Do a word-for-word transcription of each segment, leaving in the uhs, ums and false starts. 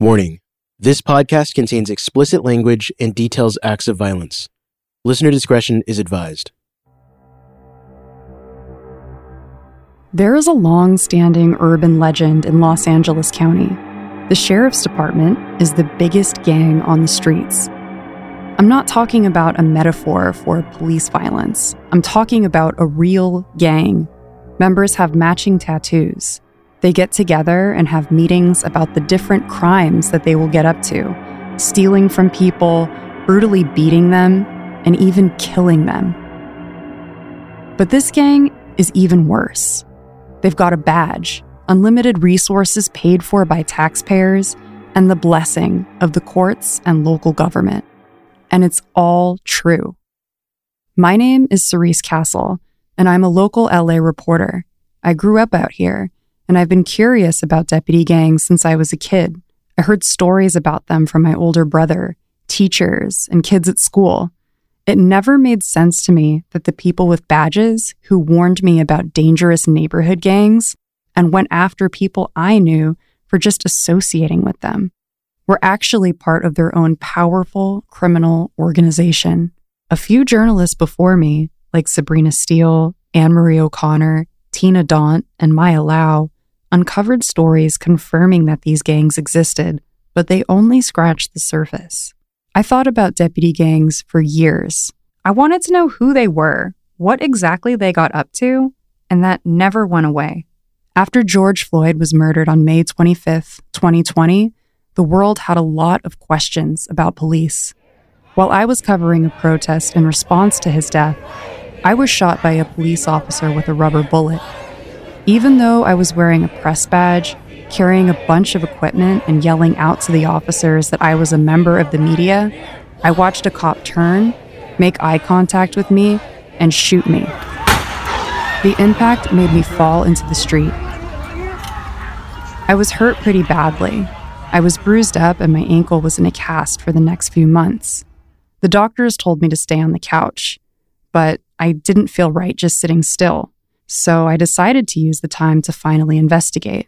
Warning, this podcast contains explicit language and details acts of violence. Listener discretion is advised. There is a long-standing urban legend in Los Angeles County. The sheriff's department is the biggest gang on the streets. I'm not talking about a metaphor for police violence. I'm talking about a real gang. Members have matching tattoos. They get together and have meetings about the different crimes that they will get up to, stealing from people, brutally beating them, and even killing them. But this gang is even worse. They've got a badge, unlimited resources paid for by taxpayers, and the blessing of the courts and local government. And it's all true. My name is Cerise Castle, and I'm a local L A reporter. I grew up out here, and I've been curious about deputy gangs since I was a kid. I heard stories about them from my older brother, teachers, and kids at school. It never made sense to me that the people with badges who warned me about dangerous neighborhood gangs and went after people I knew for just associating with them were actually part of their own powerful criminal organization. A few journalists before me, like Sabrina Steele, Anne-Marie O'Connor, Tina Daunt, and Maya Lau, uncovered stories confirming that these gangs existed, but they only scratched the surface. I thought about deputy gangs for years. I wanted to know who they were, what exactly they got up to, and that never went away. After George Floyd was murdered on May twenty-fifth, twenty twenty, the world had a lot of questions about police. While I was covering a protest in response to his death, I was shot by a police officer with a rubber bullet. Even though I was wearing a press badge, carrying a bunch of equipment, and yelling out to the officers that I was a member of the media, I watched a cop turn, make eye contact with me, and shoot me. The impact made me fall into the street. I was hurt pretty badly. I was bruised up and my ankle was in a cast for the next few months. The doctors told me to stay on the couch, but I didn't feel right just sitting still, so I decided to use the time to finally investigate.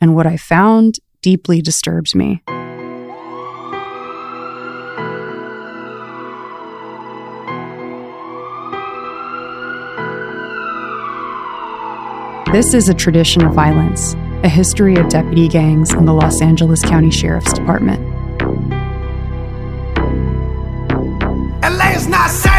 And what I found deeply disturbed me. This is A Tradition of Violence, a history of deputy gangs in the Los Angeles County Sheriff's Department. L A is not safe!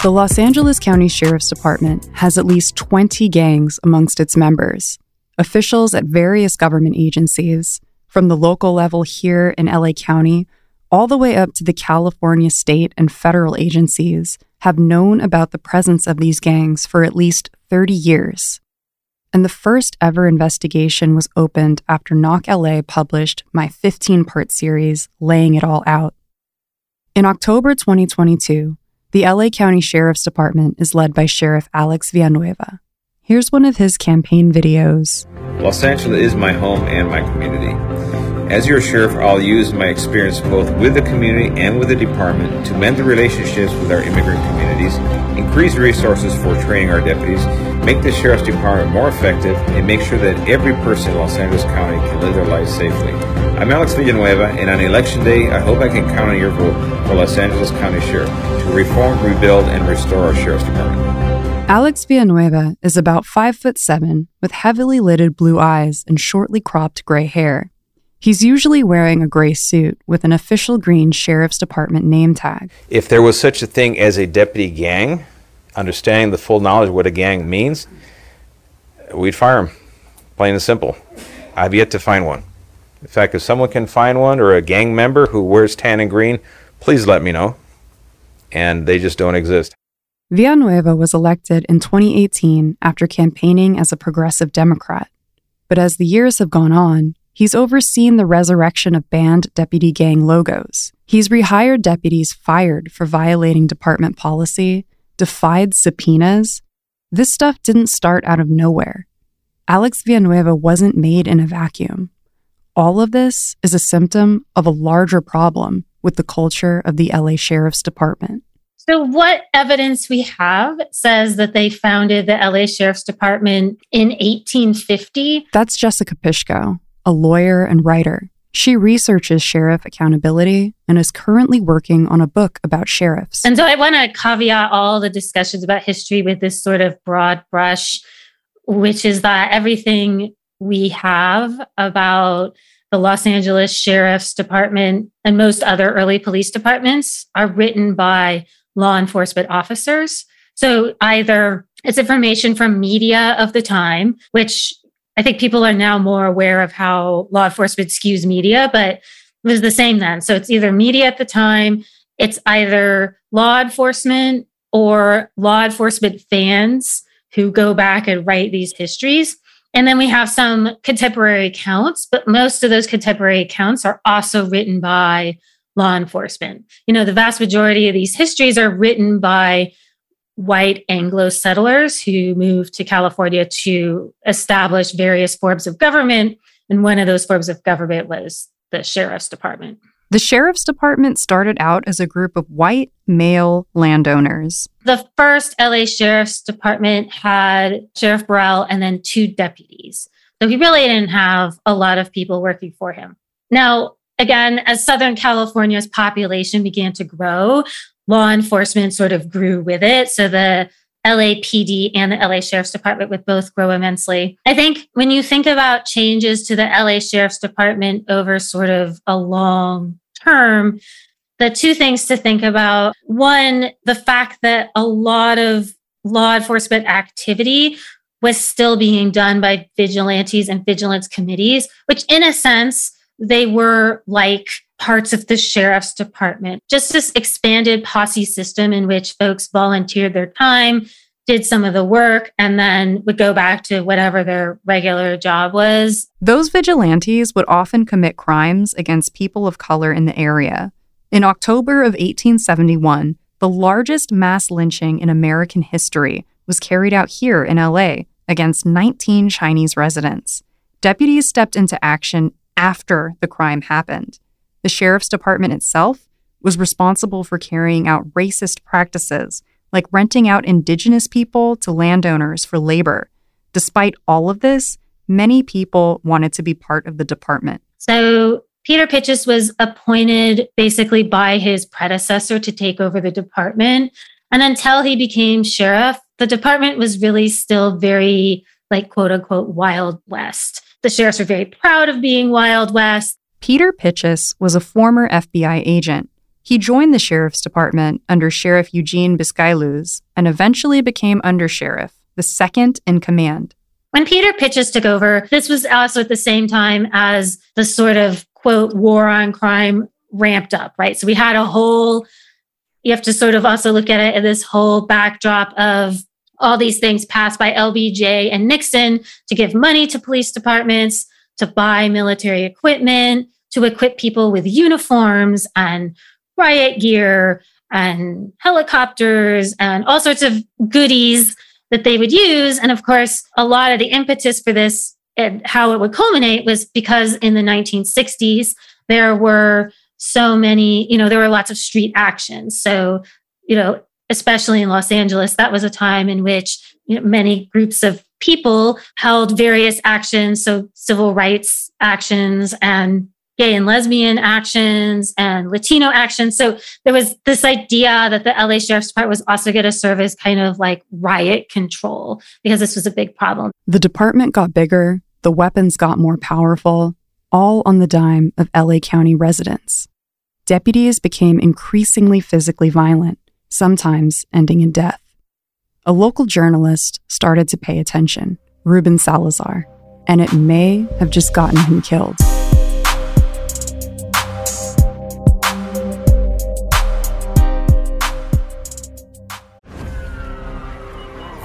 The Los Angeles County Sheriff's Department has at least twenty gangs amongst its members. Officials at various government agencies, from the local level here in L A County all the way up to the California state and federal agencies, have known about the presence of these gangs for at least thirty years. And the first ever investigation was opened after Knock L A published my fifteen-part series, Laying It All Out. In October twenty twenty-two, the L A County Sheriff's Department is led by Sheriff Alex Villanueva. Here's one of his campaign videos. Los Angeles is my home and my community. As your sheriff, I'll use my experience both with the community and with the department to mend the relationships with our immigrant communities, increase resources for training our deputies, make the sheriff's department more effective, and make sure that every person in Los Angeles County can live their life safely. I'm Alex Villanueva, and on Election Day, I hope I can count on your vote for Los Angeles County Sheriff to reform, rebuild, and restore our sheriff's department. Alex Villanueva is about five foot seven, with heavily lidded blue eyes and shortly cropped gray hair. He's usually wearing a gray suit with an official green sheriff's department name tag. If there was such a thing as a deputy gang, understanding the full knowledge of what a gang means, we'd fire him, plain and simple. I've yet to find one. In fact, if someone can find one or a gang member who wears tan and green, please let me know. And they just don't exist. Villanueva was elected in twenty eighteen after campaigning as a progressive Democrat. But as the years have gone on, he's overseen the resurrection of banned deputy gang logos. He's rehired deputies fired for violating department policy, defied subpoenas. This stuff didn't start out of nowhere. Alex Villanueva wasn't made in a vacuum. All of this is a symptom of a larger problem with the culture of the L A Sheriff's Department. So what evidence we have says that they founded the L A Sheriff's Department in eighteen fifty? That's Jessica Pishko, a lawyer and writer. She researches sheriff accountability and is currently working on a book about sheriffs. And so I want to caveat all the discussions about history with this sort of broad brush, which is that everything we have about the Los Angeles Sheriff's Department and most other early police departments are written by law enforcement officers. So either it's information from media of the time, which I think people are now more aware of how law enforcement skews media, but it was the same then. So it's either media at the time, it's either law enforcement or law enforcement fans who go back and write these histories. And then we have some contemporary accounts, but most of those contemporary accounts are also written by law enforcement. You know, the vast majority of these histories are written by white Anglo settlers who moved to California to establish various forms of government. And one of those forms of government was the Sheriff's Department. The Sheriff's Department started out as a group of white male landowners. The first L A Sheriff's Department had Sheriff Burrell and then two deputies. So he really didn't have a lot of people working for him. Now, again, as Southern California's population began to grow, law enforcement sort of grew with it. So the L A P D and the L A Sheriff's Department would both grow immensely. I think when you think about changes to the L A Sheriff's Department over sort of a long term, the two things to think about, one, the fact that a lot of law enforcement activity was still being done by vigilantes and vigilance committees, which in a sense, they were like parts of the sheriff's department, just this expanded posse system in which folks volunteered their time, did some of the work, and then would go back to whatever their regular job was. Those vigilantes would often commit crimes against people of color in the area. In October of eighteen seventy-one, the largest mass lynching in American history was carried out here in L A against nineteen Chinese residents. Deputies stepped into action after the crime happened. The Sheriff's Department itself was responsible for carrying out racist practices, like renting out indigenous people to landowners for labor. Despite all of this, many people wanted to be part of the department. So Peter Pitchess was appointed basically by his predecessor to take over the department. And until he became sheriff, the department was really still very, like, quote unquote, Wild West. The sheriffs were very proud of being Wild West. Peter Pitchess was a former F B I agent. He joined the Sheriff's Department under Sheriff Eugene Biscailuz and eventually became undersheriff, the second in command. When Peter Pitchess took over, this was also at the same time as the sort of, quote, war on crime ramped up, right? So we had a whole, you have to sort of also look at it in this whole backdrop of all these things passed by L B J and Nixon to give money to police departments, to buy military equipment, to equip people with uniforms and riot gear and helicopters and all sorts of goodies that they would use. And of course, a lot of the impetus for this and how it would culminate was because in the nineteen sixties, there were so many, you know, there were lots of street actions. So, you know, especially in Los Angeles, that was a time in which, you know, many groups of people held various actions. So civil rights actions and gay and lesbian actions and Latino actions. So there was this idea that the L A Sheriff's Department was also going to serve as kind of like riot control because this was a big problem. The department got bigger, the weapons got more powerful, all on the dime of L A County residents. Deputies became increasingly physically violent, sometimes ending in death. A local journalist started to pay attention, Ruben Salazar, and it may have just gotten him killed.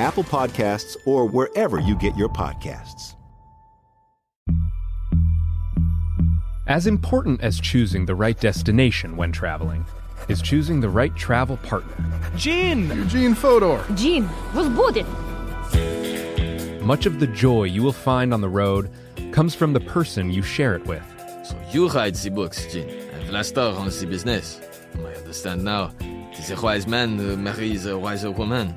Apple Podcasts, or wherever you get your podcasts. As important as choosing the right destination when traveling is choosing the right travel partner. Gene! Eugene Fodor! Gene, was booted! Much of the joy you will find on the road comes from the person you share it with. So you write the books, Gene, and Vlastar runs the business. I understand now. It is a wise man who marries a wiser woman.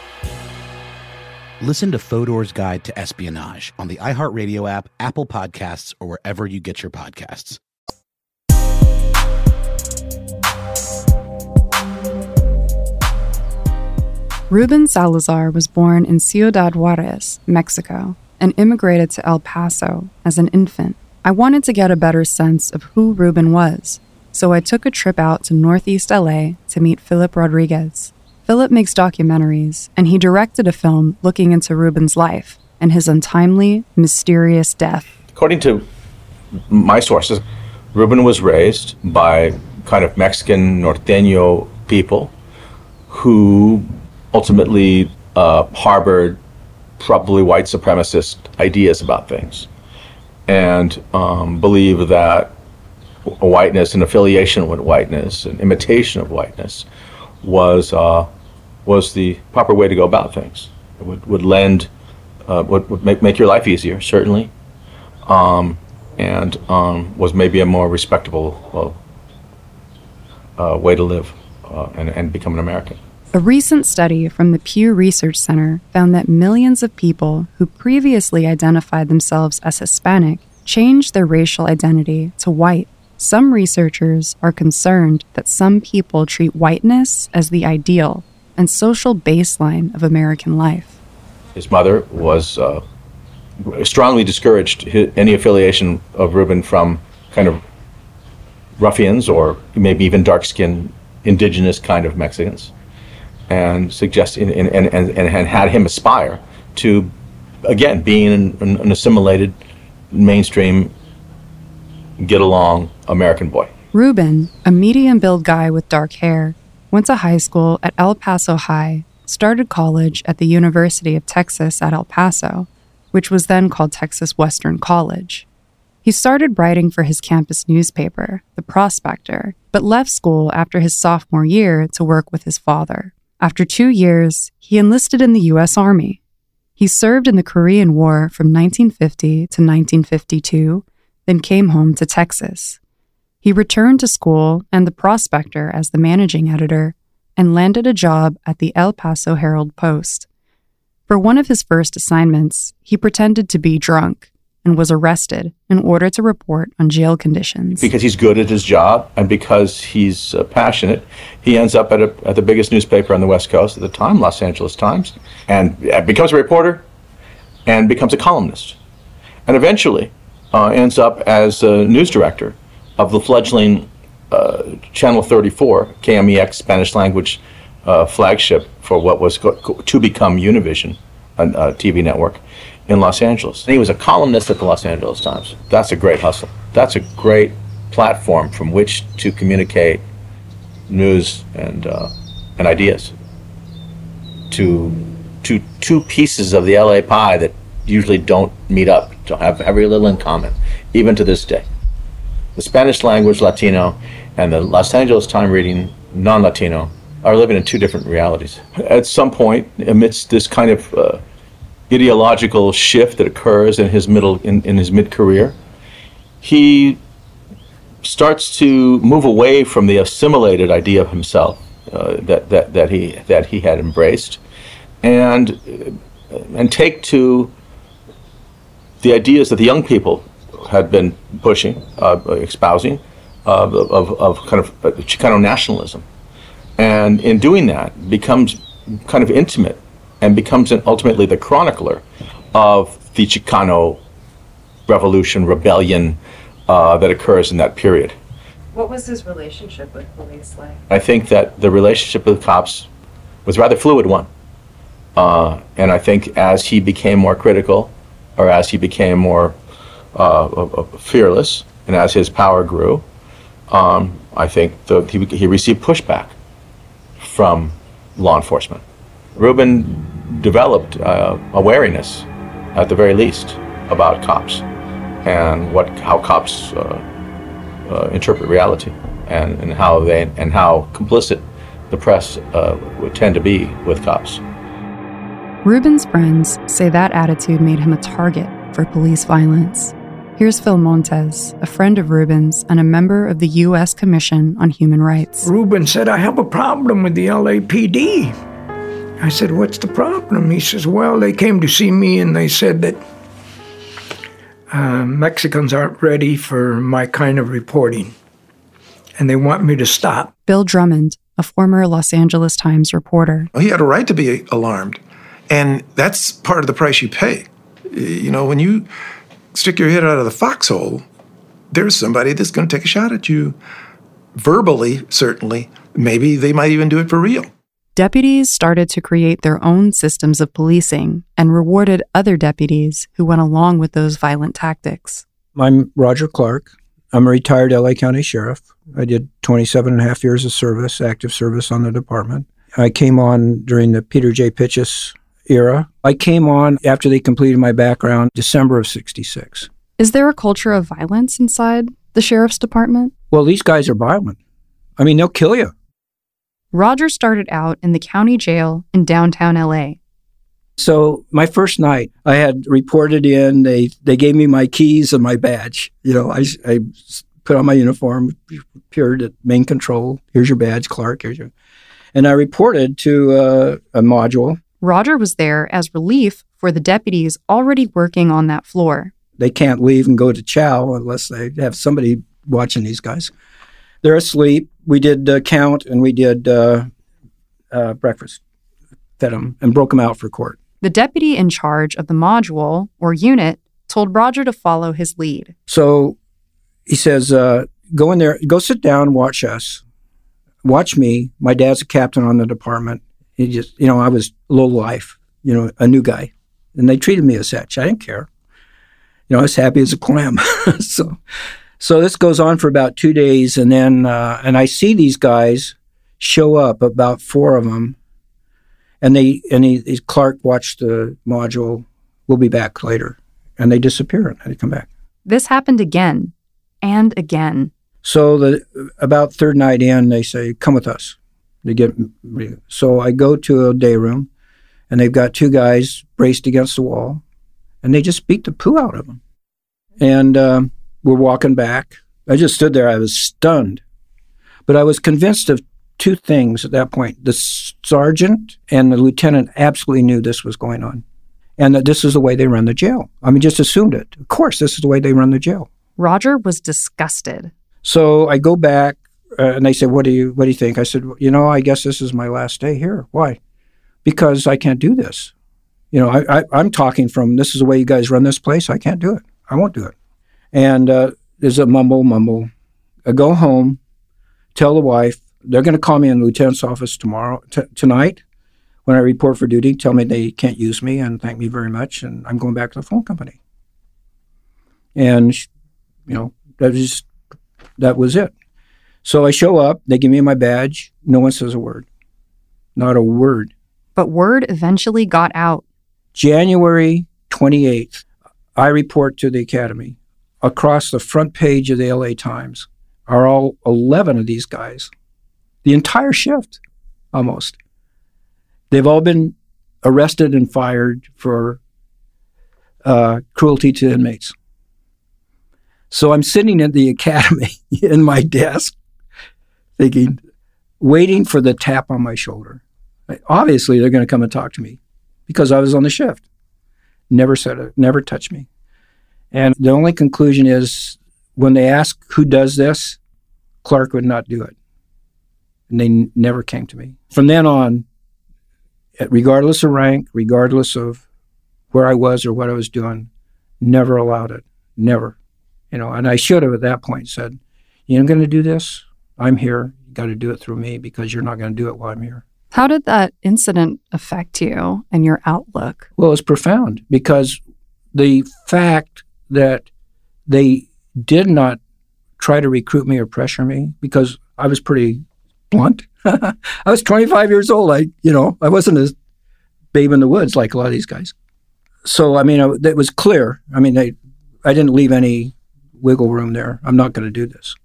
Listen to Fodor's Guide to Espionage on the iHeartRadio app, Apple Podcasts, or wherever you get your podcasts. Ruben Salazar was born in Ciudad Juarez, Mexico, and immigrated to El Paso as an infant. I wanted to get a better sense of who Ruben was, so I took a trip out to Northeast L A to meet Philip Rodriguez. Philip makes documentaries, and he directed a film looking into Ruben's life and his untimely, mysterious death. According to my sources, Ruben was raised by kind of Mexican Norteño people who ultimately uh, harbored probably white supremacist ideas about things and um, believed that whiteness and affiliation with whiteness and imitation of whiteness was uh, was the proper way to go about things. It would, would lend, uh, would, would make, make your life easier, certainly, um, and um, was maybe a more respectable uh, uh, way to live uh, and, and become an American. A recent study from the Pew Research Center found that millions of people who previously identified themselves as Hispanic changed their racial identity to white. Some researchers are concerned that some people treat whiteness as the ideal and social baseline of American life. His mother was uh, strongly discouraged any affiliation of Ruben from kind of ruffians or maybe even dark-skinned indigenous kind of Mexicans. And suggest and, and, and, and had him aspire to, again, being an, an assimilated, mainstream, get-along American boy. Ruben, a medium-built guy with dark hair, went to high school at El Paso High, started college at the University of Texas at El Paso, which was then called Texas Western College. He started writing for his campus newspaper, The Prospector, but left school after his sophomore year to work with his father. After two years, he enlisted in the U S Army. He served in the Korean War from nineteen fifty to nineteen fifty-two, then came home to Texas. He returned to school and the Prospector as the managing editor, and landed a job at the El Paso Herald-Post. For one of his first assignments, he pretended to be drunk and was arrested in order to report on jail conditions. Because he's good at his job and because he's uh, passionate, he ends up at, a, at the biggest newspaper on the West Coast at the time, Los Angeles Times, and becomes a reporter and becomes a columnist. And eventually uh, ends up as a news director of the fledgling uh, Channel thirty-four, K M E X Spanish language uh, flagship for what was co- co- to become Univision, a, a T V network in Los Angeles. And he was a columnist at the Los Angeles Times. That's a great hustle. That's a great platform from which to communicate news and uh, and ideas to to two pieces of the L A pie that usually don't meet up, to have very little in common, even to this day. The Spanish language Latino and the Los Angeles Times reading non-Latino are living in two different realities. At some point, amidst this kind of uh, ideological shift that occurs in his middle in, in his mid-career, he starts to move away from the assimilated idea of himself uh, that that that he that he had embraced, and and take to the ideas that the young people had been pushing, uh, espousing, uh, of of kind of Chicano nationalism, and in doing that becomes kind of intimate. And becomes an, ultimately the chronicler of the Chicano revolution, rebellion uh, that occurs in that period. What was his relationship with police like? I think that the relationship with cops was a rather fluid one. Uh, and I think as he became more critical, or as he became more uh, uh, fearless, and as his power grew, um, I think the, he, he received pushback from law enforcement. Ruben developed uh, a wariness, at the very least, about cops and what how cops uh, uh, interpret reality, and, and how they and how complicit the press uh, would tend to be with cops. Ruben's friends say that attitude made him a target for police violence. Here's Phil Montes, a friend of Ruben's and a member of the U S Commission on Human Rights. Ruben said, "I have a problem with the L A P D." I said, "What's the problem?" He says, "Well, they came to see me and they said that uh, Mexicans aren't ready for my kind of reporting, and they want me to stop." Bill Drummond, a former Los Angeles Times reporter. He had a right to be alarmed, and that's part of the price you pay. You know, when you stick your head out of the foxhole, there's somebody that's going to take a shot at you, verbally, certainly. Maybe they might even do it for real. Deputies started to create their own systems of policing and rewarded other deputies who went along with those violent tactics. I'm Roger Clark. I'm a retired L A County sheriff. I did twenty-seven and a half years of service, active service on the department. I came on during the Peter J. Pitchess era. I came on after they completed my background, December of sixty-six. Is there a culture of violence inside the sheriff's department? Well, these guys are violent. I mean, they'll kill you. Roger started out in the county jail in downtown L A. So my first night, I had reported in. They they gave me my keys and my badge. You know, I, I put on my uniform, appeared at main control. Here's your badge, Clark. Here's your, and I reported to uh, a module. Roger was there as relief for the deputies already working on that floor. They can't leave and go to chow unless they have somebody watching these guys. They're asleep. We did uh, count and we did uh, uh, breakfast, fed them, and broke them out for court. The deputy in charge of the module or unit told Roger to follow his lead. So he says, uh, go in there, go sit down, watch us. Watch me. My dad's a captain on the department. He just, you know, I was low life, you know, a new guy. And they treated me as such. I didn't care. You know, I was happy as a clam. so so this goes on for about two days. And then, uh, and I see these guys show up, about four of them. And they, and he, he, Clark watched the module. We'll be back later. And they disappear and they come back. This happened again and again. So the about third night in, they say, come with us. They get So I go to a day room, and they've got two guys braced against the wall, and they just beat the poo out of them. And um, we're walking back. I just stood there. I was stunned. But I was convinced of two things at that point. The sergeant and the lieutenant absolutely knew this was going on, and that this is the way they run the jail. I mean, just assumed it. Of course, this is the way they run the jail. Roger was disgusted. So I go back, uh, and they said, what do you what do you think? I said, you know, I guess this is my last day here. Why? Because I can't do this. You know, I, I, I'm talking from, this is the way you guys run this place. I can't do it. I won't do it. And uh, there's a mumble, mumble. I go home, tell the wife, they're going to call me in the lieutenant's office tomorrow, t- tonight, when I report for duty, tell me they can't use me and thank me very much, and I'm going back to the phone company. And, you know, that was just, that was it. So I show up, they give me my badge, no one says a word. Not a word. But word eventually got out. January twenty-eighth, I report to the academy. Across the front page of the L A Times are all eleven of these guys. The entire shift, almost. They've all been arrested and fired for uh, cruelty to inmates. So I'm sitting at the academy in my desk, thinking, waiting for the tap on my shoulder. Obviously, they're going to come and talk to me because I was on the shift. Never said it, never touched me. And the only conclusion is when they ask who does this, Clark would not do it. And they n- never came to me. From then on, regardless of rank, regardless of where I was or what I was doing, never allowed it, never. You know, and I should have at that point said, you're going to do this? I'm here. You got to do it through me because you're not going to do it while I'm here. How did that incident affect you and your outlook? Well, it's profound because the fact that they did not try to recruit me or pressure me, because I was pretty blunt. I was twenty-five years old. I, you know, I wasn't a babe in the woods like a lot of these guys. So, I mean, I, it was clear. I mean, they, I didn't leave any wiggle room there. I'm not going to do this.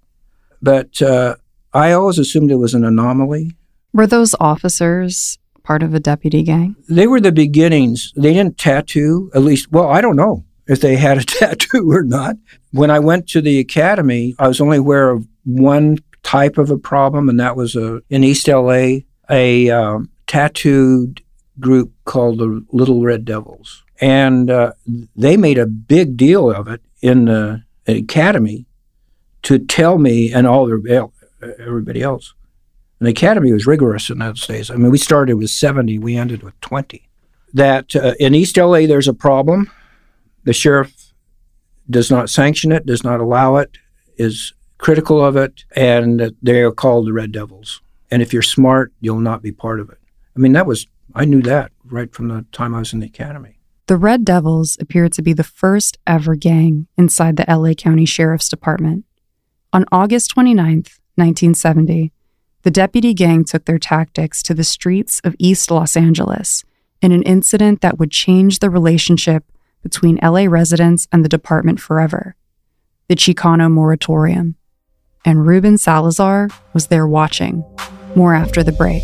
But uh, I always assumed it was an anomaly. Were those officers part of a deputy gang? They were the beginnings. They didn't tattoo, at least, well, I don't know if they had a tattoo or not. When I went to the academy, I was only aware of one type of a problem, and that was a, in East L A, a um, tattooed group called the Little Red Devils. And uh, they made a big deal of it in the academy to tell me and all their, everybody else. And the academy was rigorous in those days. I mean, we started with seventy, we ended with twenty. That uh, in East L A, there's a problem. The sheriff does not sanction it, does not allow it, is critical of it, and they are called the Red Devils. And if you're smart, you'll not be part of it. I mean, that was, I knew that right from the time I was in the academy. The Red Devils appeared to be the first ever gang inside the L A County Sheriff's Department. On August twenty-ninth, nineteen seventy, the deputy gang took their tactics to the streets of East Los Angeles in an incident that would change the relationship between L A residents and the department forever, the Chicano Moratorium. And Ruben Salazar was there watching. More after the break.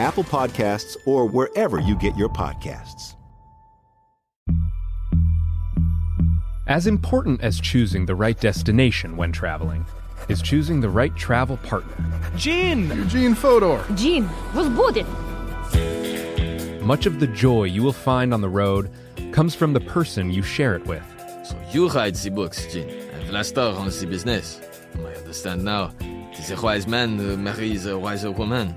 Apple Podcasts, or wherever you get your podcasts. As important as choosing the right destination when traveling is choosing the right travel partner. Gene! Eugene Fodor! Gene, was booted! Much of the joy you will find on the road comes from the person you share it with. So you write the books, Gene, and Vlastar runs the business. I understand now. It is a wise man who marries a wiser woman.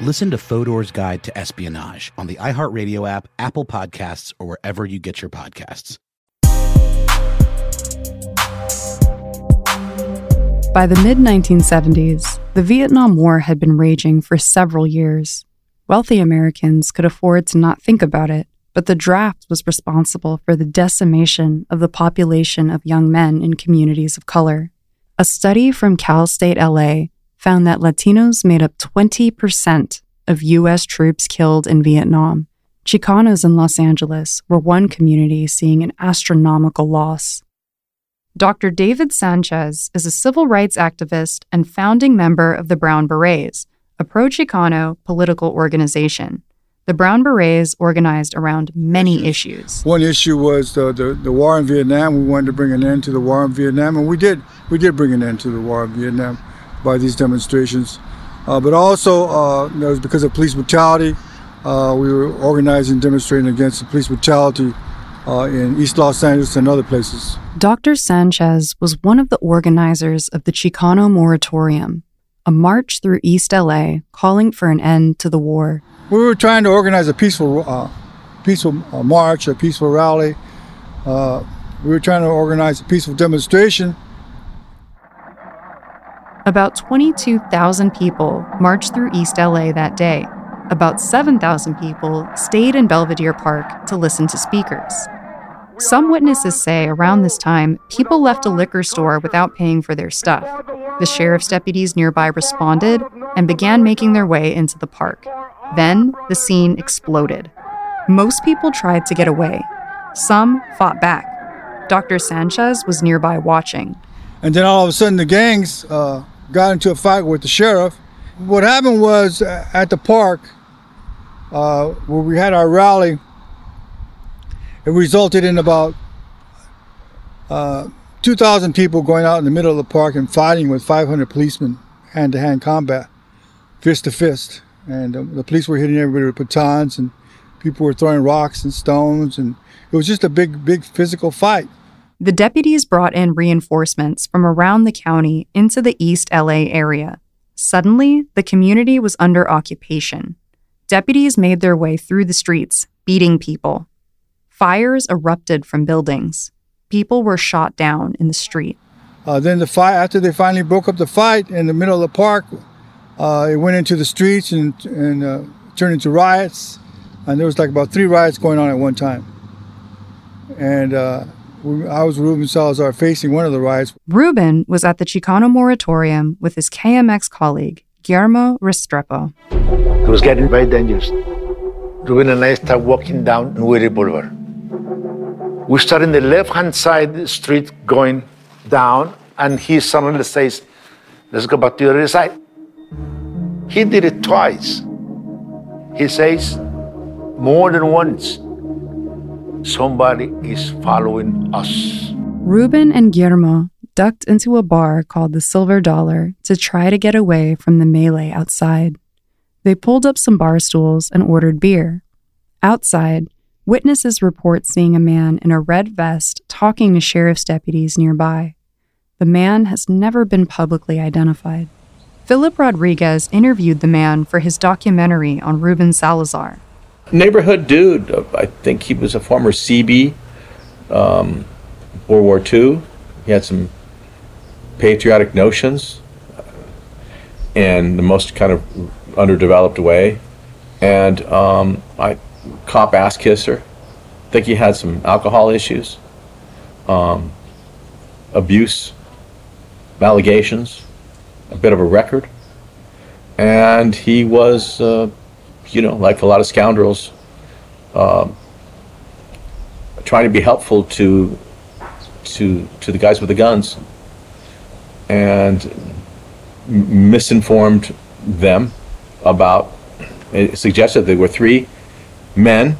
Listen to Fodor's Guide to Espionage on the iHeartRadio app, Apple Podcasts, or wherever you get your podcasts. By the mid nineteen seventies, the Vietnam War had been raging for several years. Wealthy Americans could afford to not think about it, but the draft was responsible for the decimation of the population of young men in communities of color. A study from Cal State L A found that Latinos made up twenty percent of U S troops killed in Vietnam. Chicanos in Los Angeles were one community seeing an astronomical loss. Doctor David Sanchez is a civil rights activist and founding member of the Brown Berets, a pro-Chicano political organization. The Brown Berets organized around many issues. One issue was the, the, the war in Vietnam. We wanted to bring an end to the war in Vietnam, and we did. We did bring an end to the war in Vietnam by these demonstrations, uh, but also uh, you know, it was because of police brutality. Uh, we were organizing, demonstrating against the police brutality uh, in East Los Angeles and other places. Doctor Sanchez was one of the organizers of the Chicano Moratorium, a march through East L A calling for an end to the war. We were trying to organize a peaceful, uh, peaceful march, a peaceful rally. Uh, we were trying to organize a peaceful demonstration. About twenty-two thousand people marched through East L A that day. About seven thousand people stayed in Belvedere Park to listen to speakers. Some witnesses say around this time, people left a liquor store without paying for their stuff. The sheriff's deputies nearby responded and began making their way into the park. Then the scene exploded. Most people tried to get away. Some fought back. Doctor Sanchez was nearby watching. And then all of a sudden the gangs uh, got into a fight with the sheriff. What happened was uh, at the park uh, where we had our rally, it resulted in about uh, two thousand people going out in the middle of the park and fighting with five hundred policemen, hand-to-hand combat, fist-to-fist. And um, the police were hitting everybody with batons, and people were throwing rocks and stones, and it was just a big, big physical fight. The deputies brought in reinforcements from around the county into the East L A area. Suddenly, the community was under occupation. Deputies made their way through the streets, beating people. Fires erupted from buildings. People were shot down in the street. Uh, then the fight, after they finally broke up the fight in the middle of the park, uh, it went into the streets and, and uh, turned into riots. And there was like about three riots going on at one time. And uh, I was Ruben Salazar facing one of the riots. Ruben was at the Chicano Moratorium with his K M X colleague, Guillermo Restrepo. It was getting very dangerous. Ruben and I started walking down Nuiri Boulevard. We started in the left-hand side the street going down, and he suddenly says, let's go back to the other side. He did it twice. He says, more than once, somebody is following us. Ruben and Guillermo ducked into a bar called the Silver Dollar to try to get away from the melee outside. They pulled up some bar stools and ordered beer. Outside, witnesses report seeing a man in a red vest talking to sheriff's deputies nearby. The man has never been publicly identified. Philip Rodriguez interviewed the man for his documentary on Ruben Salazar. Neighborhood dude. I think he was a former C B, um, World War Two. He had some patriotic notions in the most kind of underdeveloped way. And um, I... cop ass kisser. I think he had some alcohol issues, um, abuse, allegations, a bit of a record. And he was, uh, you know, like a lot of scoundrels, uh, trying to be helpful to, to, to the guys with the guns and m- misinformed them about, it suggested there were three men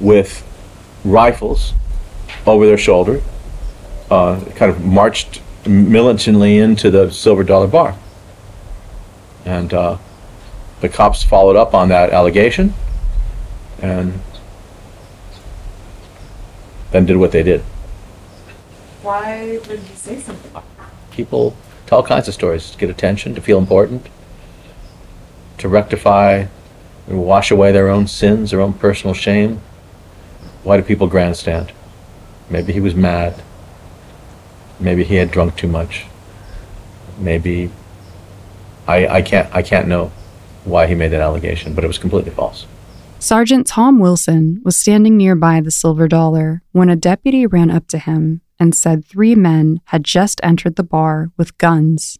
with rifles over their shoulder uh, kind of marched militantly into the Silver Dollar Bar. And uh, the cops followed up on that allegation and then did what they did. Why would you say something? People tell all kinds of stories to get attention, to feel important, to rectify and wash away their own sins, their own personal shame. Why do people grandstand? Maybe he was mad. Maybe he had drunk too much. Maybe I, I can't I can't know why he made that allegation, but it was completely false. Sergeant Tom Wilson was standing nearby the Silver Dollar when a deputy ran up to him and said three men had just entered the bar with guns.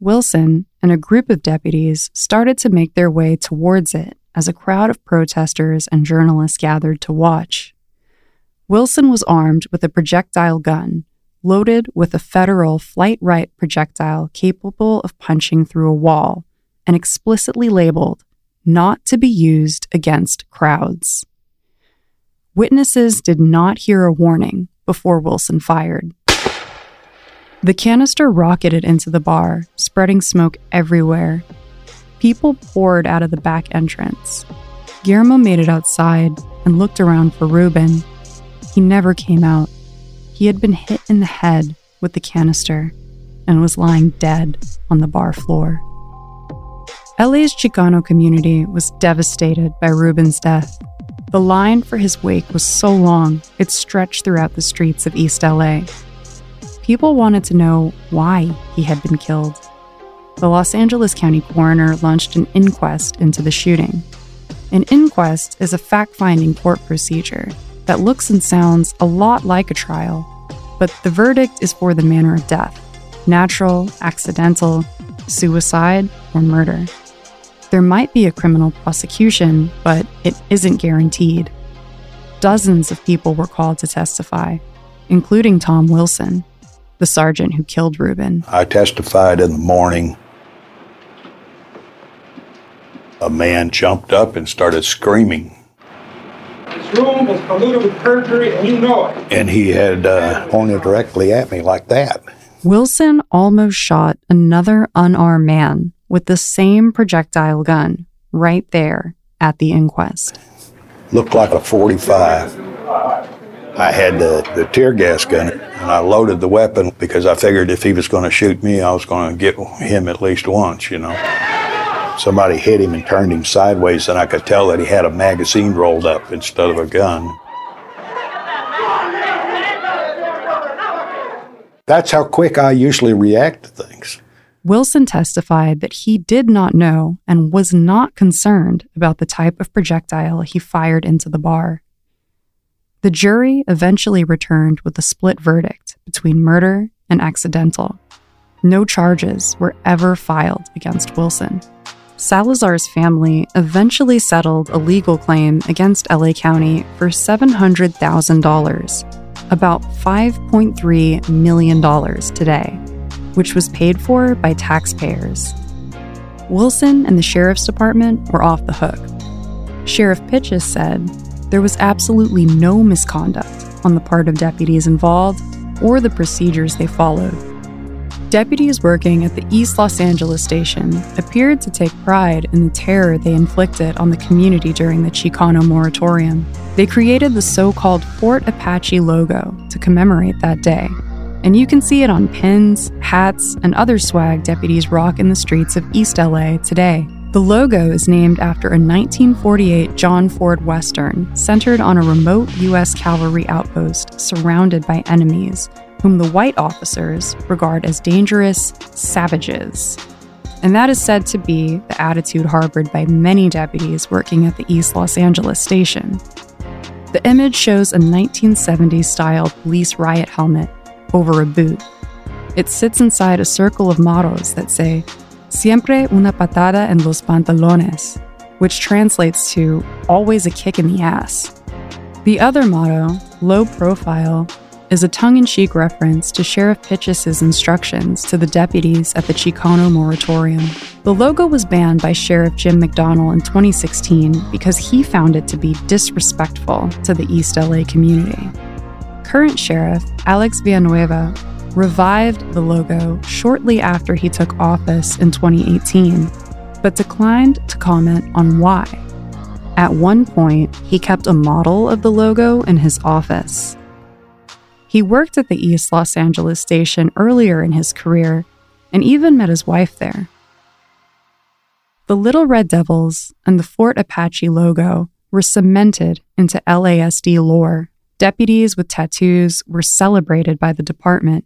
Wilson and a group of deputies started to make their way towards it as a crowd of protesters and journalists gathered to watch. Wilson was armed with a projectile gun, loaded with a federal flight-right projectile capable of punching through a wall, and explicitly labeled, not to be used against crowds. Witnesses did not hear a warning before Wilson fired. The canister rocketed into the bar, spreading smoke everywhere. People poured out of the back entrance. Guillermo made it outside and looked around for Ruben. He never came out. He had been hit in the head with the canister and was lying dead on the bar floor. L A's Chicano community was devastated by Ruben's death. The line for his wake was so long, it stretched throughout the streets of East L A. People wanted to know why he had been killed. The Los Angeles County coroner launched an inquest into the shooting. An inquest is a fact-finding court procedure that looks and sounds a lot like a trial, but the verdict is for the manner of death: natural, accidental, suicide, or murder. There might be a criminal prosecution, but it isn't guaranteed. Dozens of people were called to testify, including Tom Wilson, the sergeant who killed Ruben. I testified in the morning. A man jumped up and started screaming. This room was polluted with perjury, and you know it. And he had uh, pointed directly at me like that. Wilson almost shot another unarmed man with the same projectile gun right there at the inquest. Looked like a forty-five. I had the, the tear gas gun, and I loaded the weapon because I figured if he was going to shoot me, I was going to get him at least once, you know. Somebody hit him and turned him sideways, and I could tell that he had a magazine rolled up instead of a gun. That's how quick I usually react to things. Wilson testified that he did not know and was not concerned about the type of projectile he fired into the bar. The jury eventually returned with a split verdict between murder and accidental. No charges were ever filed against Wilson. Salazar's family eventually settled a legal claim against L A County for seven hundred thousand dollars, about five point three million dollars today, which was paid for by taxpayers. Wilson and the sheriff's department were off the hook. Sheriff Pitchess said there was absolutely no misconduct on the part of deputies involved or the procedures they followed. Deputies working at the East Los Angeles station appeared to take pride in the terror they inflicted on the community during the Chicano Moratorium. They created the so-called Fort Apache logo to commemorate that day, and you can see it on pins, hats, and other swag deputies rock in the streets of East L A today. The logo is named after a nineteen forty-eight John Ford Western centered on a remote U S cavalry outpost surrounded by enemies, whom the white officers regard as dangerous savages. And that is said to be the attitude harbored by many deputies working at the East Los Angeles station. The image shows a nineteen seventies-style police riot helmet over a boot. It sits inside a circle of mottos that say, "Siempre una patada en los pantalones," which translates to, "always a kick in the ass." The other motto, "low profile," is a tongue-in-cheek reference to Sheriff Pitchess's instructions to the deputies at the Chicano Moratorium. The logo was banned by Sheriff Jim McDonnell in twenty sixteen because he found it to be disrespectful to the East L A community. Current Sheriff Alex Villanueva revived the logo shortly after he took office in twenty eighteen, but declined to comment on why. At one point, he kept a model of the logo in his office. He worked at the East Los Angeles station earlier in his career and even met his wife there. The Little Red Devils and the Fort Apache logo were cemented into L A S D lore. Deputies with tattoos were celebrated by the department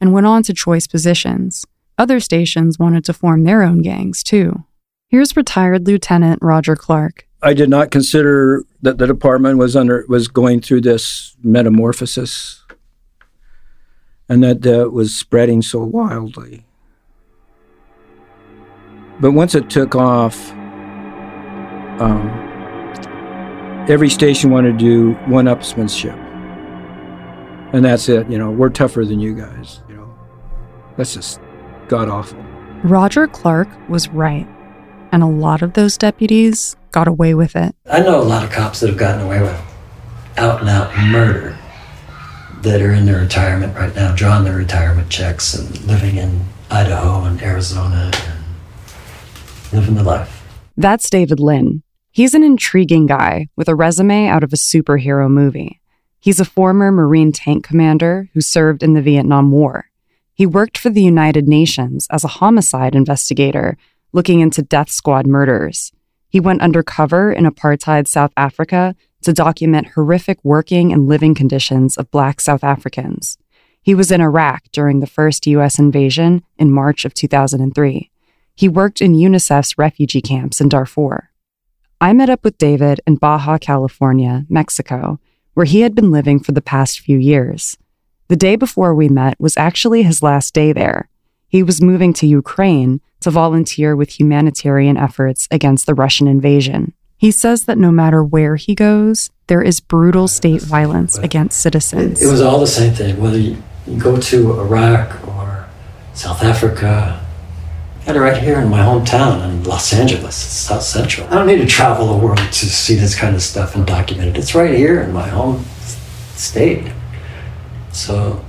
and went on to choice positions. Other stations wanted to form their own gangs, too. Here's retired Lieutenant Roger Clark. I did not consider that the department was under was going through this metamorphosis, and that uh, was spreading so wildly. But once it took off, um, every station wanted to do one-upsmanship. And that's it, you know, we're tougher than you guys, you know. That's just god-awful. Roger Clark was right, and a lot of those deputies got away with it. I know a lot of cops that have gotten away with out-and-out murder, that are in their retirement right now, drawing their retirement checks and living in Idaho and Arizona and living the life. That's David Lynn. He's an intriguing guy with a resume out of a superhero movie. He's a former Marine tank commander who served in the Vietnam War. He worked for the United Nations as a homicide investigator, looking into death squad murders. He went undercover in apartheid South Africa to document horrific working and living conditions of Black South Africans. He was in Iraq during the first U S invasion in March of two thousand three. He worked in UNICEF's refugee camps in Darfur. I met up with David in Baja California, Mexico, where he had been living for the past few years. The day before we met was actually his last day there. He was moving to Ukraine to volunteer with humanitarian efforts against the Russian invasion. He says that no matter where he goes, there is brutal state violence but against citizens. It, it was all the same thing, whether you, you go to Iraq or South Africa. I had it right here in my hometown in Los Angeles, it's South Central. I don't need to travel the world to see this kind of stuff and document it. It's right here in my home state. So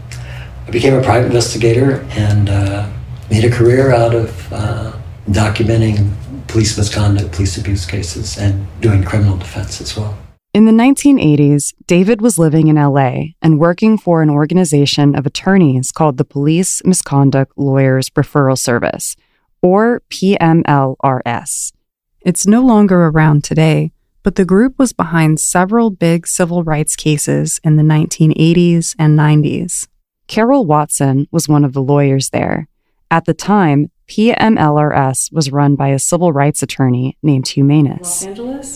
I became a private investigator and uh, made a career out of uh, documenting police misconduct, police abuse cases, and doing criminal defense as well. In the nineteen eighties, David was living in L A and working for an organization of attorneys called the Police Misconduct Lawyers Referral Service, or P M L R S. It's no longer around today, but the group was behind several big civil rights cases in the nineteen eighties and nineties. Carol Watson was one of the lawyers there. At the time, P M L R S was run by a civil rights attorney named Hugh Manus.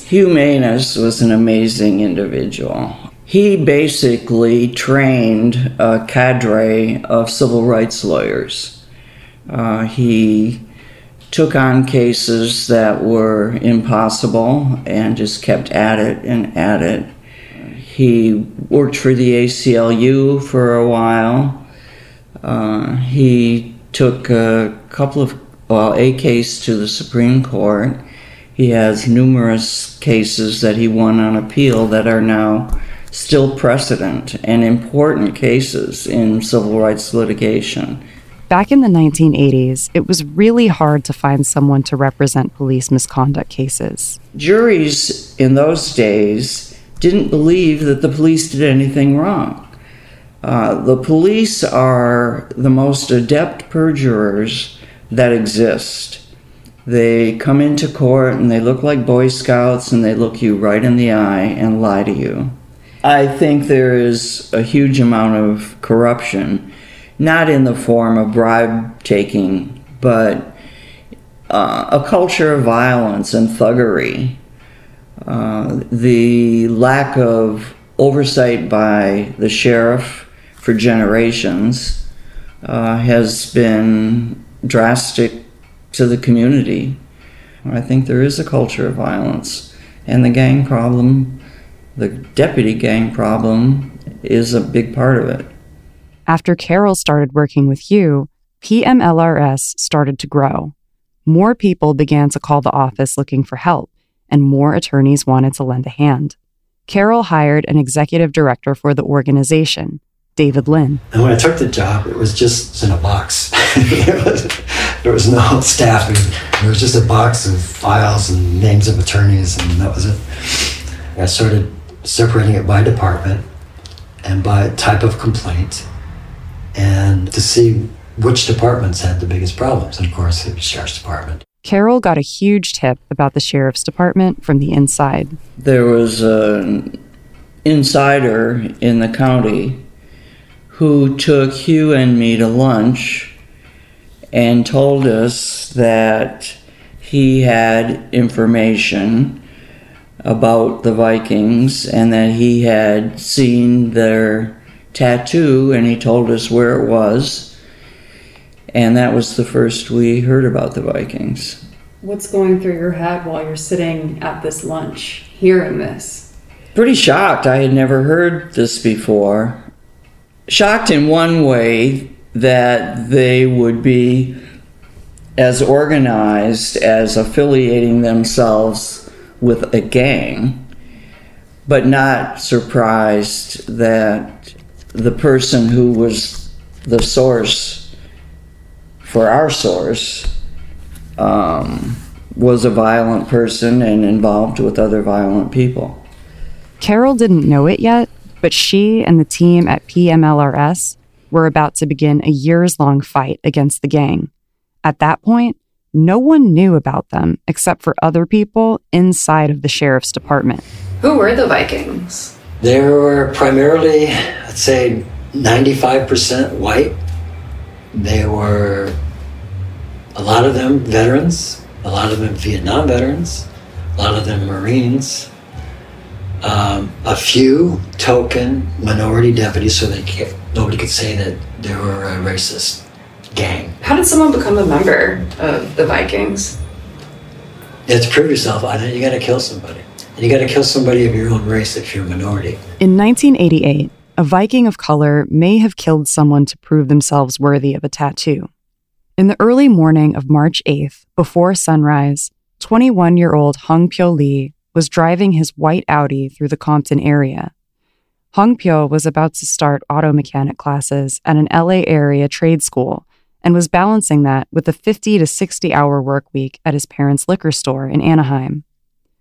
Hugh Manus was an amazing individual. He basically trained a cadre of civil rights lawyers. Uh, he took on cases that were impossible and just kept at it and at it. He worked for the A C L U for a while. Uh, he took a couple of, well, a case to the Supreme Court. He has numerous cases that he won on appeal that are now still precedent and important cases in civil rights litigation. Back in the nineteen eighties, it was really hard to find someone to represent police misconduct cases. Juries in those days didn't believe that the police did anything wrong. Uh, the police are the most adept perjurers that exist. They come into court and they look like Boy Scouts and they look you right in the eye and lie to you. I think there is a huge amount of corruption, not in the form of bribe taking, but uh, a culture of violence and thuggery. Uh, the lack of oversight by the sheriff for generations, uh, has been drastic to the community. I think there is a culture of violence, and the gang problem, the deputy gang problem, is a big part of it. After Carol started working with Hugh, P M L R S started to grow. More people began to call the office looking for help, and more attorneys wanted to lend a hand. Carol hired an executive director for the organization, David Lynn. And when I took the job, it was just in a box. was, there was no staffing. There was just a box of files and names of attorneys, and that was it. I started separating it by department and by type of complaint, and to see which departments had the biggest problems. And of course, it was Sheriff's Department. Carol got a huge tip about the Sheriff's Department from the inside. There was an insider in the county who took Hugh and me to lunch and told us that he had information about the Vikings and that he had seen their tattoo, and he told us where it was. And that was the first we heard about the Vikings. What's going through your head while you're sitting at this lunch, hearing this? Pretty shocked. I had never heard this before. Shocked in one way that they would be as organized as affiliating themselves with a gang, but not surprised that the person who was the source for our source um, was a violent person and involved with other violent people. Carol didn't know it yet, but she and the team at P M L R S were about to begin a years-long fight against the gang. At that point, no one knew about them except for other people inside of the Sheriff's Department. Who were the Vikings? They were primarily, I'd say, ninety-five percent white. They were, a lot of them veterans, a lot of them Vietnam veterans, a lot of them Marines. Um, a few token minority deputies, so that nobody could say that they were a racist gang. How did someone become a member of the Vikings? You have to prove yourself. I think you got to kill somebody. And you got to kill somebody of your own race if you're a minority. In nineteen eighty-eight, a Viking of color may have killed someone to prove themselves worthy of a tattoo. In the early morning of March eighth, before sunrise, twenty-one-year-old Hong Pyo Lee was driving his white Audi through the Compton area. Hong Pyo was about to start auto mechanic classes at an L A area trade school and was balancing that with a fifty to sixty hour work week at his parents' liquor store in Anaheim.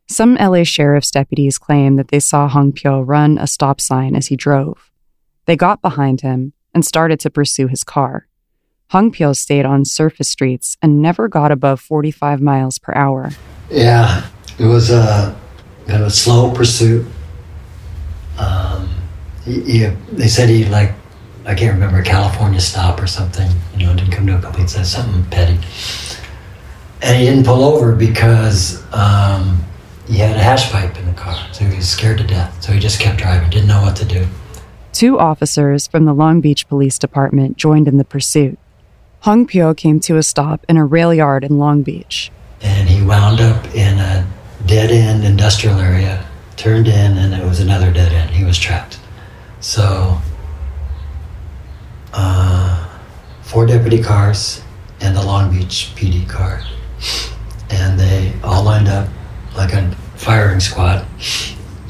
Some L A sheriff's deputies claim that they saw Hong Pyo run a stop sign as he drove. They got behind him and started to pursue his car. Hong Pyo stayed on surface streets and never got above forty-five miles per hour. Yeah, it was a... Uh... Kind of a slow pursuit. Um, he, he, they said he like I can't remember, a California stop or something. You know, it didn't come to a complete stop, something petty. And he didn't pull over because um, he had a hash pipe in the car. So he was scared to death. So he just kept driving, didn't know what to do. Two officers from the Long Beach Police Department joined in the pursuit. Hong Pyo came to a stop in a rail yard in Long Beach. And he wound up in a dead-end industrial area, turned in, and it was another dead end. He was trapped. So, uh, four deputy cars and the Long Beach P D car. And they all lined up like a firing squad.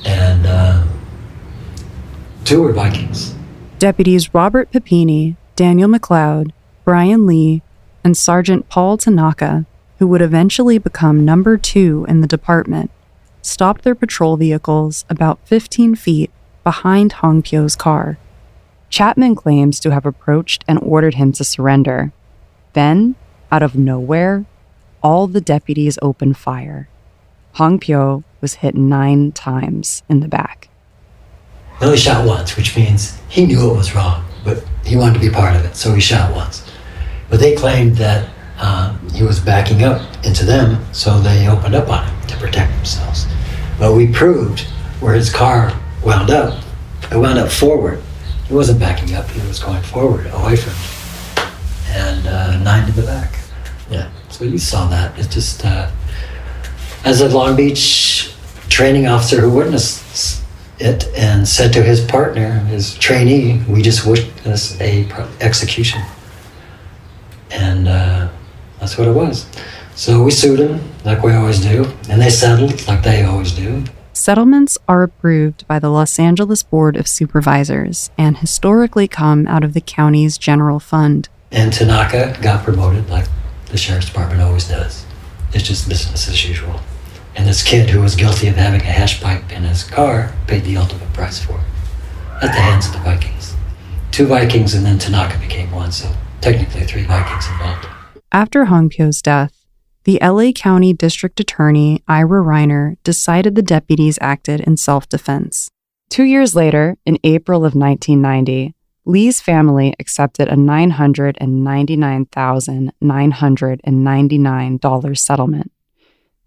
And uh, two were Vikings. Deputies Robert Pepini, Daniel McLeod, Brian Lee, and Sergeant Paul Tanaka, who would eventually become number two in the department, stopped their patrol vehicles about fifteen feet behind Hong Pyo's car. Chapman claims to have approached and ordered him to surrender. Then, out of nowhere, all the deputies opened fire. Hong Pyo was hit nine times in the back. He only shot once, which means he knew it was wrong, but he wanted to be part of it, so he shot once. But they claimed that uh, he was backing up into them, so they opened up on him to protect themselves. But we proved where his car wound up. It wound up forward. He wasn't backing up, he was going forward, away from me. And uh, nine to the back. Yeah, so you saw that. It's just, uh, as a Long Beach training officer who witnessed it and said to his partner, his trainee, we just witnessed a pro- execution. And uh, that's what it was. So we sued him, like we always do, and they settled, like they always do. Settlements are approved by the Los Angeles Board of Supervisors and historically come out of the county's general fund. And Tanaka got promoted like the sheriff's department always does. It's just business as usual. And this kid who was guilty of having a hash pipe in his car paid the ultimate price for it at the hands of the Vikings. Two Vikings and then Tanaka became one, so technically three Vikings involved. After Hong Pyo's death, the L A County District Attorney, Ira Reiner, decided the deputies acted in self-defense. Two years later, in April of nineteen ninety, Lee's family accepted a nine hundred ninety-nine thousand nine hundred ninety-nine dollars settlement.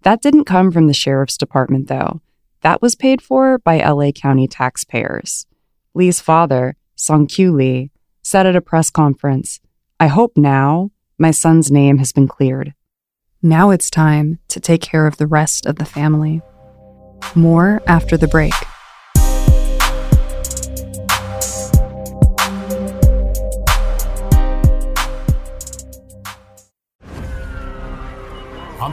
That didn't come from the Sheriff's Department, though. That was paid for by L A County taxpayers. Lee's father, Song Kyu Lee, said at a press conference, "I hope now my son's name has been cleared. Now it's time to take care of the rest of the family." More after the break. I'm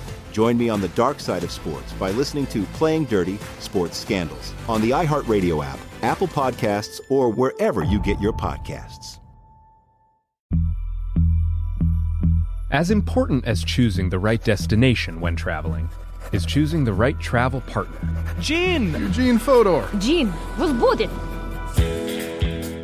Join me on the dark side of sports by listening to Playing Dirty: Sports Scandals on the iHeartRadio app, Apple Podcasts, or wherever you get your podcasts. As important as choosing the right destination when traveling is choosing the right travel partner. Gene! Eugene Fodor! Gene, was booted!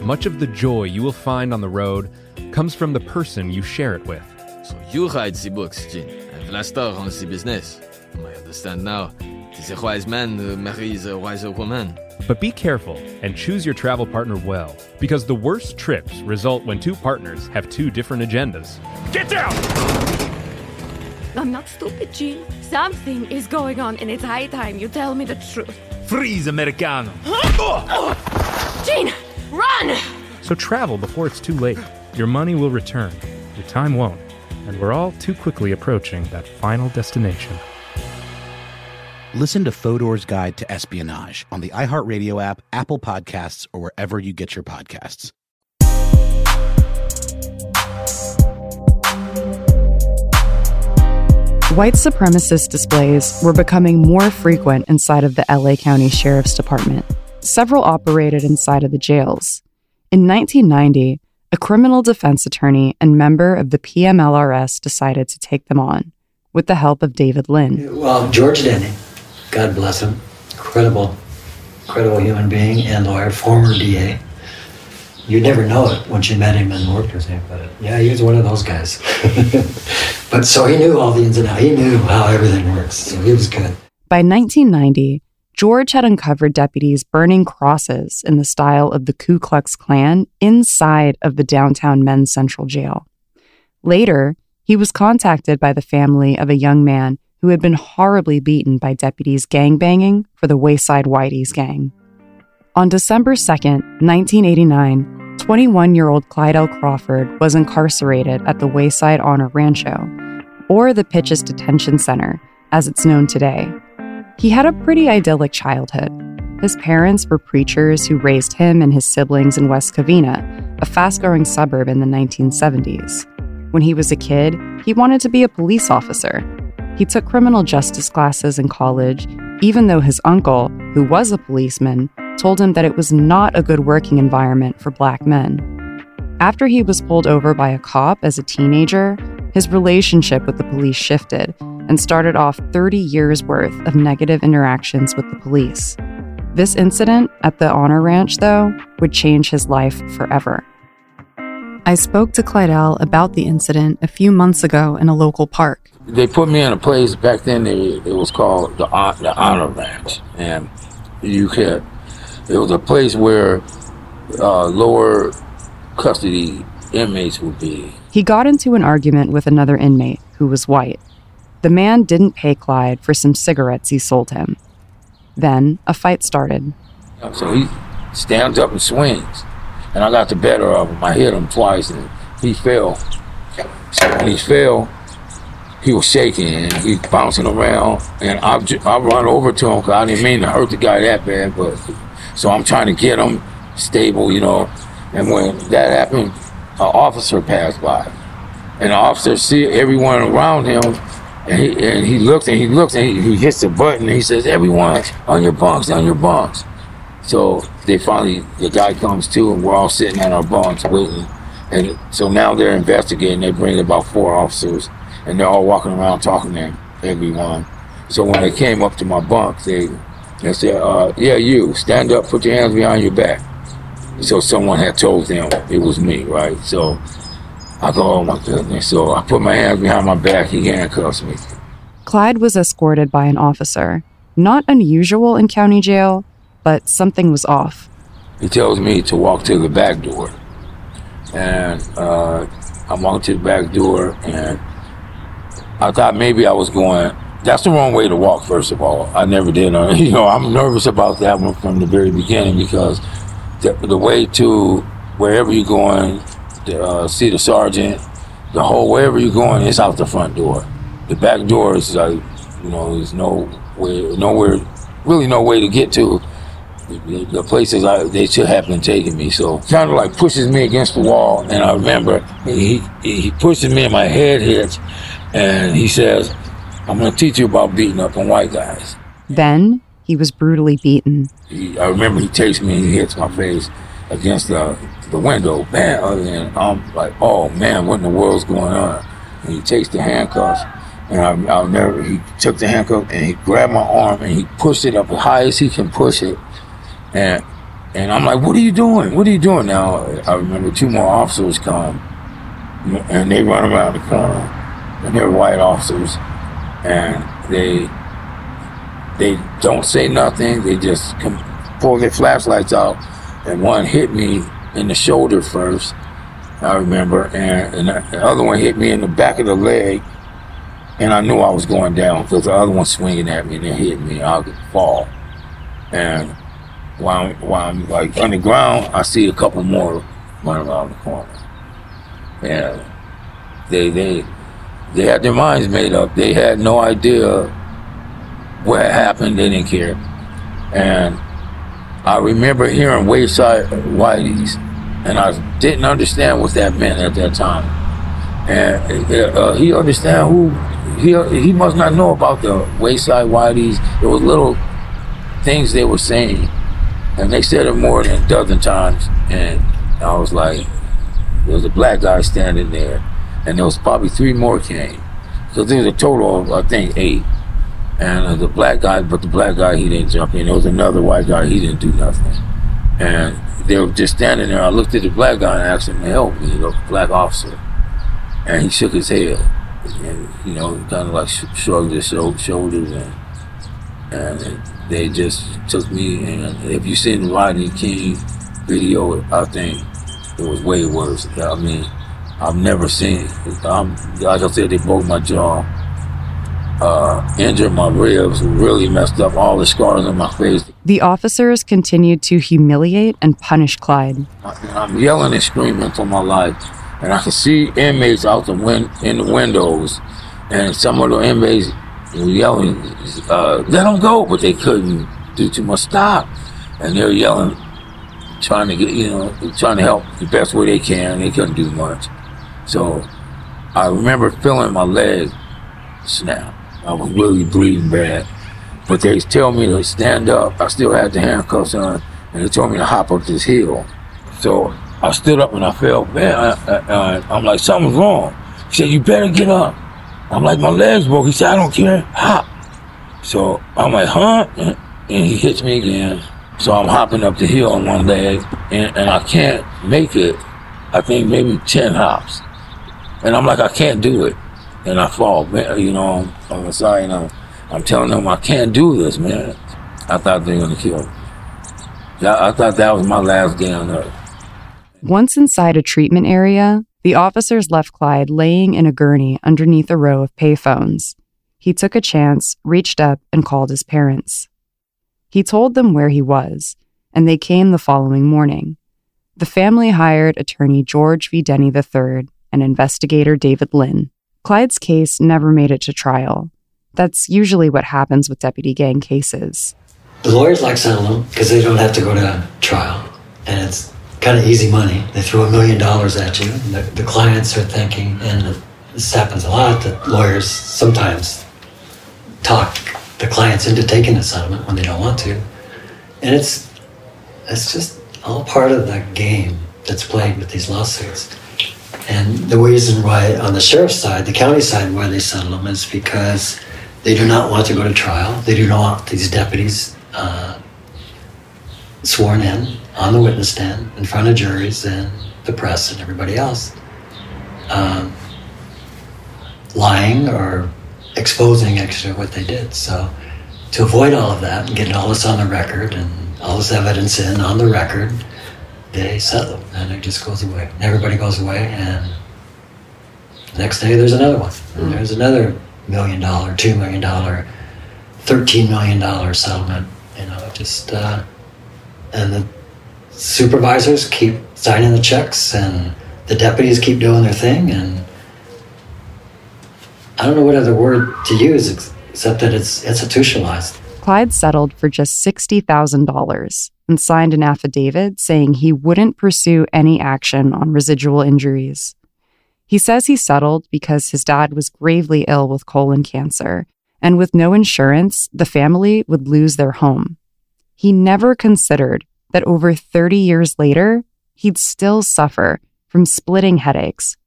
Much of the joy you will find on the road comes from the person you share it with. So you hide the books, Gene. Rastar owns the business. I understand now. He's a wise man who marries a wiser woman. But be careful and choose your travel partner well, because the worst trips result when two partners have two different agendas. Get down! I'm not stupid, Gene. Something is going on, and it's high time you tell me the truth. Freeze, Americano! Huh? Oh! Gene, run! So travel before it's too late. Your money will return. Your time won't. And we're all too quickly approaching that final destination. Listen to Fodor's Guide to Espionage on the iHeartRadio app, Apple Podcasts, or wherever you get your podcasts. White supremacist displays were becoming more frequent inside of the L A County Sheriff's Department. Several operated inside of the jails. In nineteen ninety, a criminal defense attorney and member of the P M L R S decided to take them on with the help of David Lynn. Well, George Denny, God bless him, incredible, incredible human being and lawyer, former D A. You'd never know it once you met him and worked with him, but yeah, he was one of those guys. But so he knew all the ins and outs. He knew how everything works, so he was good. By nineteen ninety, George had uncovered deputies burning crosses in the style of the Ku Klux Klan inside of the downtown Men's Central Jail. Later, he was contacted by the family of a young man who had been horribly beaten by deputies gangbanging for the Wayside Whiteys gang. On December second, nineteen eighty-nine, twenty-one-year-old Clydell Crawford was incarcerated at the Wayside Honor Rancho, or the Pitchess Detention Center, as it's known today. He had a pretty idyllic childhood. His parents were preachers who raised him and his siblings in West Covina, a fast-growing suburb in the nineteen seventies. When he was a kid, he wanted to be a police officer. He took criminal justice classes in college, even though his uncle, who was a policeman, told him that it was not a good working environment for black men. After he was pulled over by a cop as a teenager, his relationship with the police shifted and started off thirty years worth of negative interactions with the police. This incident at the Honor Ranch, though, would change his life forever. I spoke to Clydell about the incident a few months ago in a local park. They put me in a place back then, they, it was called the, the Honor Ranch, and you could, it was a place where uh, lower custody inmates would be. He got into an argument with another inmate who was white. The man didn't pay Clyde for some cigarettes he sold him. Then a fight started. So he stands up and swings, and I got the better of him. I hit him twice, and he fell. So when he fell, he was shaking, and he was bouncing around, and I, I run over to him because I didn't mean to hurt the guy that bad, but so I'm trying to get him stable, you know. And when that happened, an officer passed by, and the officer see everyone around him. And he, and he looked and he looked and he, he hits the button and he says, "Everyone, on your bunks, on your bunks." So they finally, the guy comes to and we're all sitting on our bunks waiting. And so now they're investigating. They bring about four officers and they're all walking around talking to everyone. So when they came up to my bunk, they, they said, uh, yeah, you, stand up, put your hands behind your back. So someone had told them it was me, right? So I go, oh my goodness. So I put my hands behind my back. He handcuffs me. Clyde was escorted by an officer. Not unusual in county jail, but something was off. He tells me to walk to the back door. And uh, I walked to the back door, and I thought maybe I was going, that's the wrong way to walk, first of all. I never did. You know, I'm nervous about that one from the very beginning because the, the way to wherever you're going, Uh, see the sergeant, the whole wherever you're going is out the front door. The back door is like, you know, there's no way, nowhere, really no way to get to the, the places I, they should have been taking me. So kind of like pushes me against the wall, and I remember he he pushes me and my head hits, and he says, "I'm going to teach you about beating up on white guys." Then he was brutally beaten. He, I remember he takes me and he hits my face against the the window, bam, and I'm like, oh man, what in the world's going on? And he takes the handcuffs, and I, I'll never, he took the handcuff and he grabbed my arm and he pushed it up as high as he can push it. And and I'm like, what are you doing? What are you doing now? I remember two more officers come, and they run around the corner, and they're white officers, and they they don't say nothing. They just come, pull their flashlights out, and one hit me in the shoulder first, I remember, and, and the other one hit me in the back of the leg, and I knew I was going down because the other one swinging at me and it hit me. I would fall, and while, while I'm like on the ground, I see a couple more running around the corner, and they they they had their minds made up. They had no idea what happened. They didn't care, and I remember hearing Wayside Whiteys, and I didn't understand what that meant at that time. And uh, he understand who, he, he must not know about the Wayside Whiteys. There was little things they were saying, and they said it more than a dozen times. And I was like, there was a black guy standing there, and there was probably three more came. So there was a total of, I think, eight. And the black guy, but the black guy, he didn't jump in. There was another white guy, he didn't do nothing. And they were just standing there. I looked at the black guy and asked him to help me, you know, black officer. And he shook his head, and, you know, kind of like shrugged his shoulders. And, and they just took me. And if you seen the Rodney King video, I think it was way worse. I mean, I've never seen, I'm, like I said, they broke my jaw. Uh, injured my ribs, really messed up all the scars on my face. The officers continued to humiliate and punish Clyde. I, I'm yelling and screaming for my life, and I can see inmates out the win in the windows, and some of the inmates were yelling, uh, "Let them go!" But they couldn't do too much. Stop! And they're yelling, trying to get, you know, trying to help the best way they can. They couldn't do much, so I remember feeling my leg snap. I was really bleeding bad, but they tell me to stand up. I still had the handcuffs on, and they told me to hop up this hill. So I stood up and I felt bad. I, I, I'm like, something's wrong. He said, you better get up. I'm like, my leg's broke. He said, I don't care, hop. So I'm like, huh? And, and he hits me again. So I'm hopping up the hill on one leg, and, and I can't make it. I think maybe ten hops. And I'm like, I can't do it. And I fall, man, you know, on the side, and I'm, I'm telling them, I can't do this, man. I thought they were going to kill me. I, I thought that was my last day on earth. Once inside a treatment area, the officers left Clyde laying in a gurney underneath a row of payphones. He took a chance, reached up, and called his parents. He told them where he was, and they came the following morning. The family hired attorney George V. Denny the third and investigator David Lynn. Clyde's case never made it to trial. That's usually what happens with deputy gang cases. The lawyers like selling them because they don't have to go to trial. And it's kind of easy money. They throw a million dollars at you. And the, the clients are thinking, and this happens a lot, that lawyers sometimes talk the clients into taking a settlement when they don't want to. And it's, it's just all part of the game that's played with these lawsuits. And the reason why, on the sheriff's side, the county side, why they settle them is because they do not want to go to trial. They do not want these deputies uh, sworn in, on the witness stand, in front of juries and the press and everybody else, um, lying or exposing extra what they did. So to avoid all of that and getting all this on the record and all this evidence in on the record, they settle, and it just goes away. Everybody goes away, and the next day there's another one. And there's another million dollar, two million dollar, thirteen million dollar settlement. You know, just uh, and the supervisors keep signing the checks, and the deputies keep doing their thing. And I don't know what other word to use except that it's institutionalized. Clyde settled for just sixty thousand dollars. And signed an affidavit saying he wouldn't pursue any action on residual injuries. He says he settled because his dad was gravely ill with colon cancer, and with no insurance, the family would lose their home. He never considered that over thirty years later, he'd still suffer from splitting headaches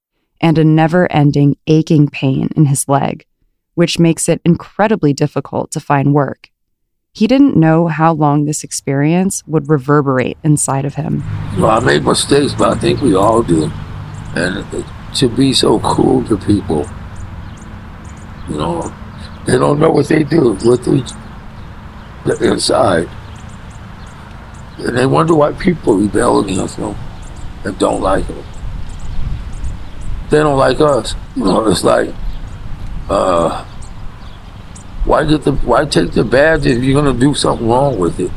and a never-ending aching pain in his leg, which makes it incredibly difficult to find work. He didn't know how long this experience would reverberate inside of him. Well, I made mistakes, but I think we all do. And to be so cruel to people, you know, They don't know what they do with the, the inside. And they wonder why people rebel against them and don't like them. They don't like us. You know, it's like, uh, why get the why take the badge if you're gonna do something wrong with it?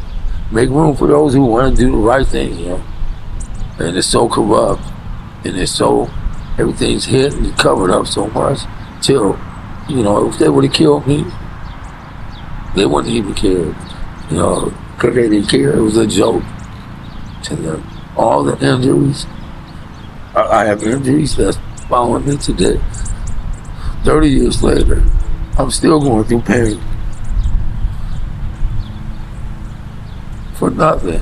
Make room for those who want to do the right thing, you know. And it's so corrupt, and it's so everything's hidden and covered up so much. Till, you know, if they would have killed me, they wouldn't even care, you know, because they didn't care. It was a joke to them. All the injuries, I, I have injuries that's following me today. Thirty years later, I'm still going through pain for nothing.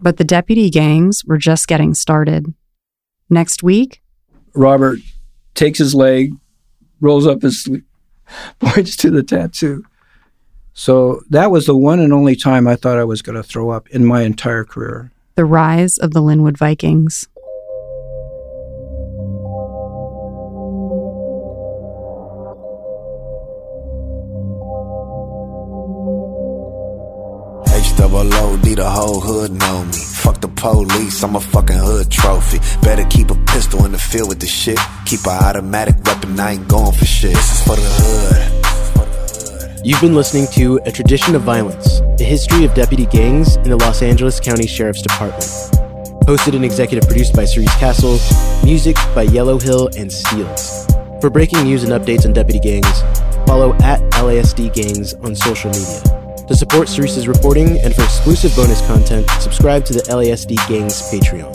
But the deputy gangs were just getting started. Next week, Robert takes his leg, rolls up his sleeve, points to the tattoo. So that was the one and only time I thought I was going to throw up in my entire career. The rise of the Linwood Vikings. H O O D, the whole hood know me. Fuck the police, I'm a fucking hood trophy. Better keep a pistol in the field with the shit. Keep an automatic weapon, I ain't going for shit. This is for the hood. You've been listening to A Tradition of Violence, the history of deputy gangs in the Los Angeles County Sheriff's Department. Hosted and executive produced by Cerise Castle, music by Yellow Hill and Steels. For breaking news and updates on deputy gangs, follow at L A S D Gangs on social media. To support Cerise's reporting and for exclusive bonus content, subscribe to the L A S D Gangs Patreon.